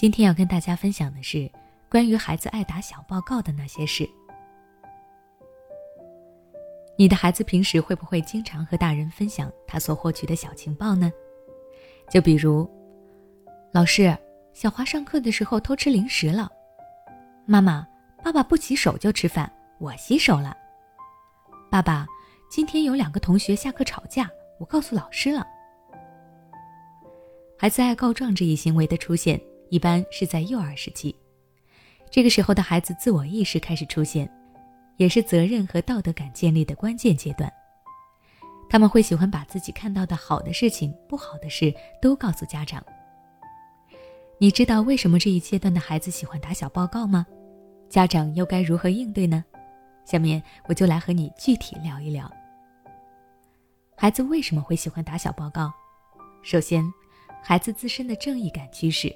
今天要跟大家分享的是关于孩子爱打小报告的那些事。你的孩子平时会不会经常和大人分享他所获取的小情报呢？就比如，老师，小华上课的时候偷吃零食了。妈妈，爸爸不洗手就吃饭，我洗手了。爸爸，今天有两个同学下课吵架，我告诉老师了。孩子爱告状这一行为的出现，一般是在幼儿时期。这个时候的孩子自我意识开始出现，也是责任和道德感建立的关键阶段。他们会喜欢把自己看到的好的事情、不好的事都告诉家长。你知道为什么这一阶段的孩子喜欢打小报告吗？家长又该如何应对呢？下面我就来和你具体聊一聊。孩子为什么会喜欢打小报告？首先，孩子自身的正义感驱使。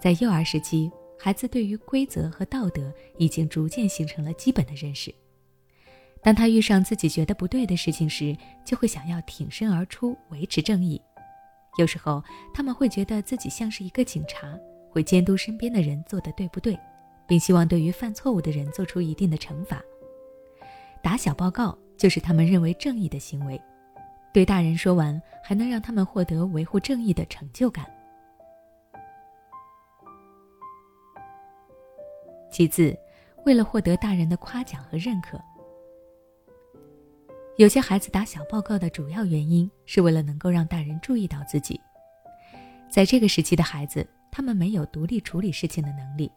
在幼儿时期，孩子对于规则和道德已经逐渐形成了基本的认识。当他遇上自己觉得不对的事情时，就会想要挺身而出，维持正义。有时候，他们会觉得自己像是一个警察，会监督身边的人做得对不对，并希望对于犯错误的人做出一定的惩罚。打小报告就是他们认为正义的行为，对大人说完，还能让他们获得维护正义的成就感。其次，为了获得大人的夸奖和认可，有些孩子打小报告的主要原因是为了能够让大人注意到自己。在这个时期的孩子，他们没有独立处理事情的能力，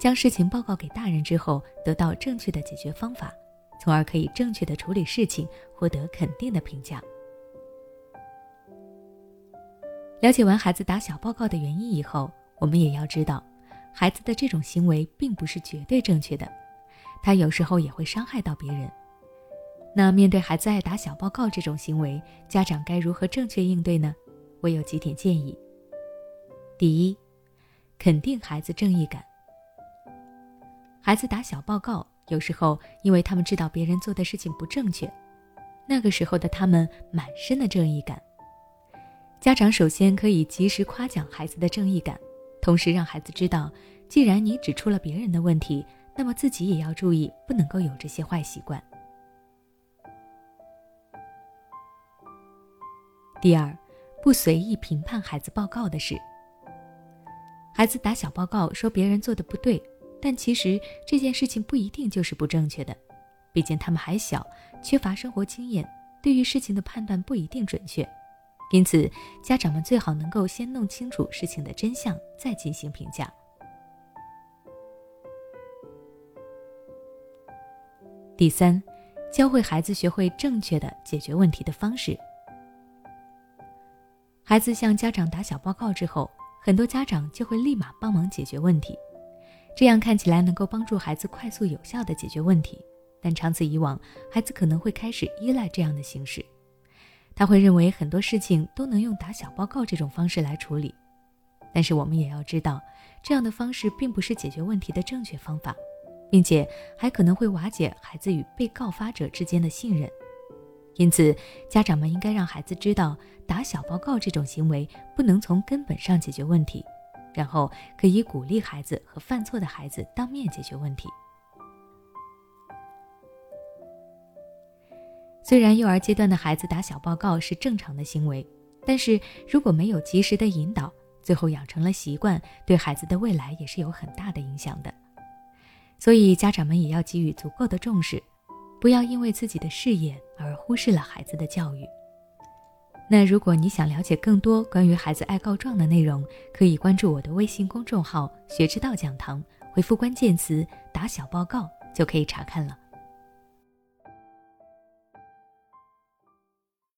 将事情报告给大人之后，得到正确的解决方法，从而可以正确的处理事情，获得肯定的评价。了解完孩子打小报告的原因以后，我们也要知道，孩子的这种行为并不是绝对正确的，他有时候也会伤害到别人。那面对孩子爱打小报告这种行为，家长该如何正确应对呢？我有几点建议。第一，肯定孩子正义感。孩子打小报告，有时候因为他们知道别人做的事情不正确，那个时候的他们满身的正义感。家长首先可以及时夸奖孩子的正义感，同时让孩子知道，既然你指出了别人的问题，那么自己也要注意，不能够有这些坏习惯。第二，不随意评判孩子报告的事。孩子打小报告说别人做的不对，但其实这件事情不一定就是不正确的，毕竟他们还小，缺乏生活经验，对于事情的判断不一定准确。因此，家长们最好能够先弄清楚事情的真相，再进行评价。第三，教会孩子学会正确的解决问题的方式。孩子向家长打小报告之后，很多家长就会立马帮忙解决问题，这样看起来能够帮助孩子快速有效地解决问题，但长此以往，孩子可能会开始依赖这样的形式。他会认为很多事情都能用打小报告这种方式来处理，但是我们也要知道，这样的方式并不是解决问题的正确方法，并且还可能会瓦解孩子与被告发者之间的信任。因此，家长们应该让孩子知道，打小报告这种行为不能从根本上解决问题，然后可以鼓励孩子和犯错的孩子当面解决问题。虽然幼儿阶段的孩子打小报告是正常的行为，但是如果没有及时的引导，最后养成了习惯，对孩子的未来也是有很大的影响的。所以家长们也要给予足够的重视，不要因为自己的事业而忽视了孩子的教育。那如果你想了解更多关于孩子爱告状的内容，可以关注我的微信公众号“学之道讲堂”，回复关键词“打小报告”就可以查看了。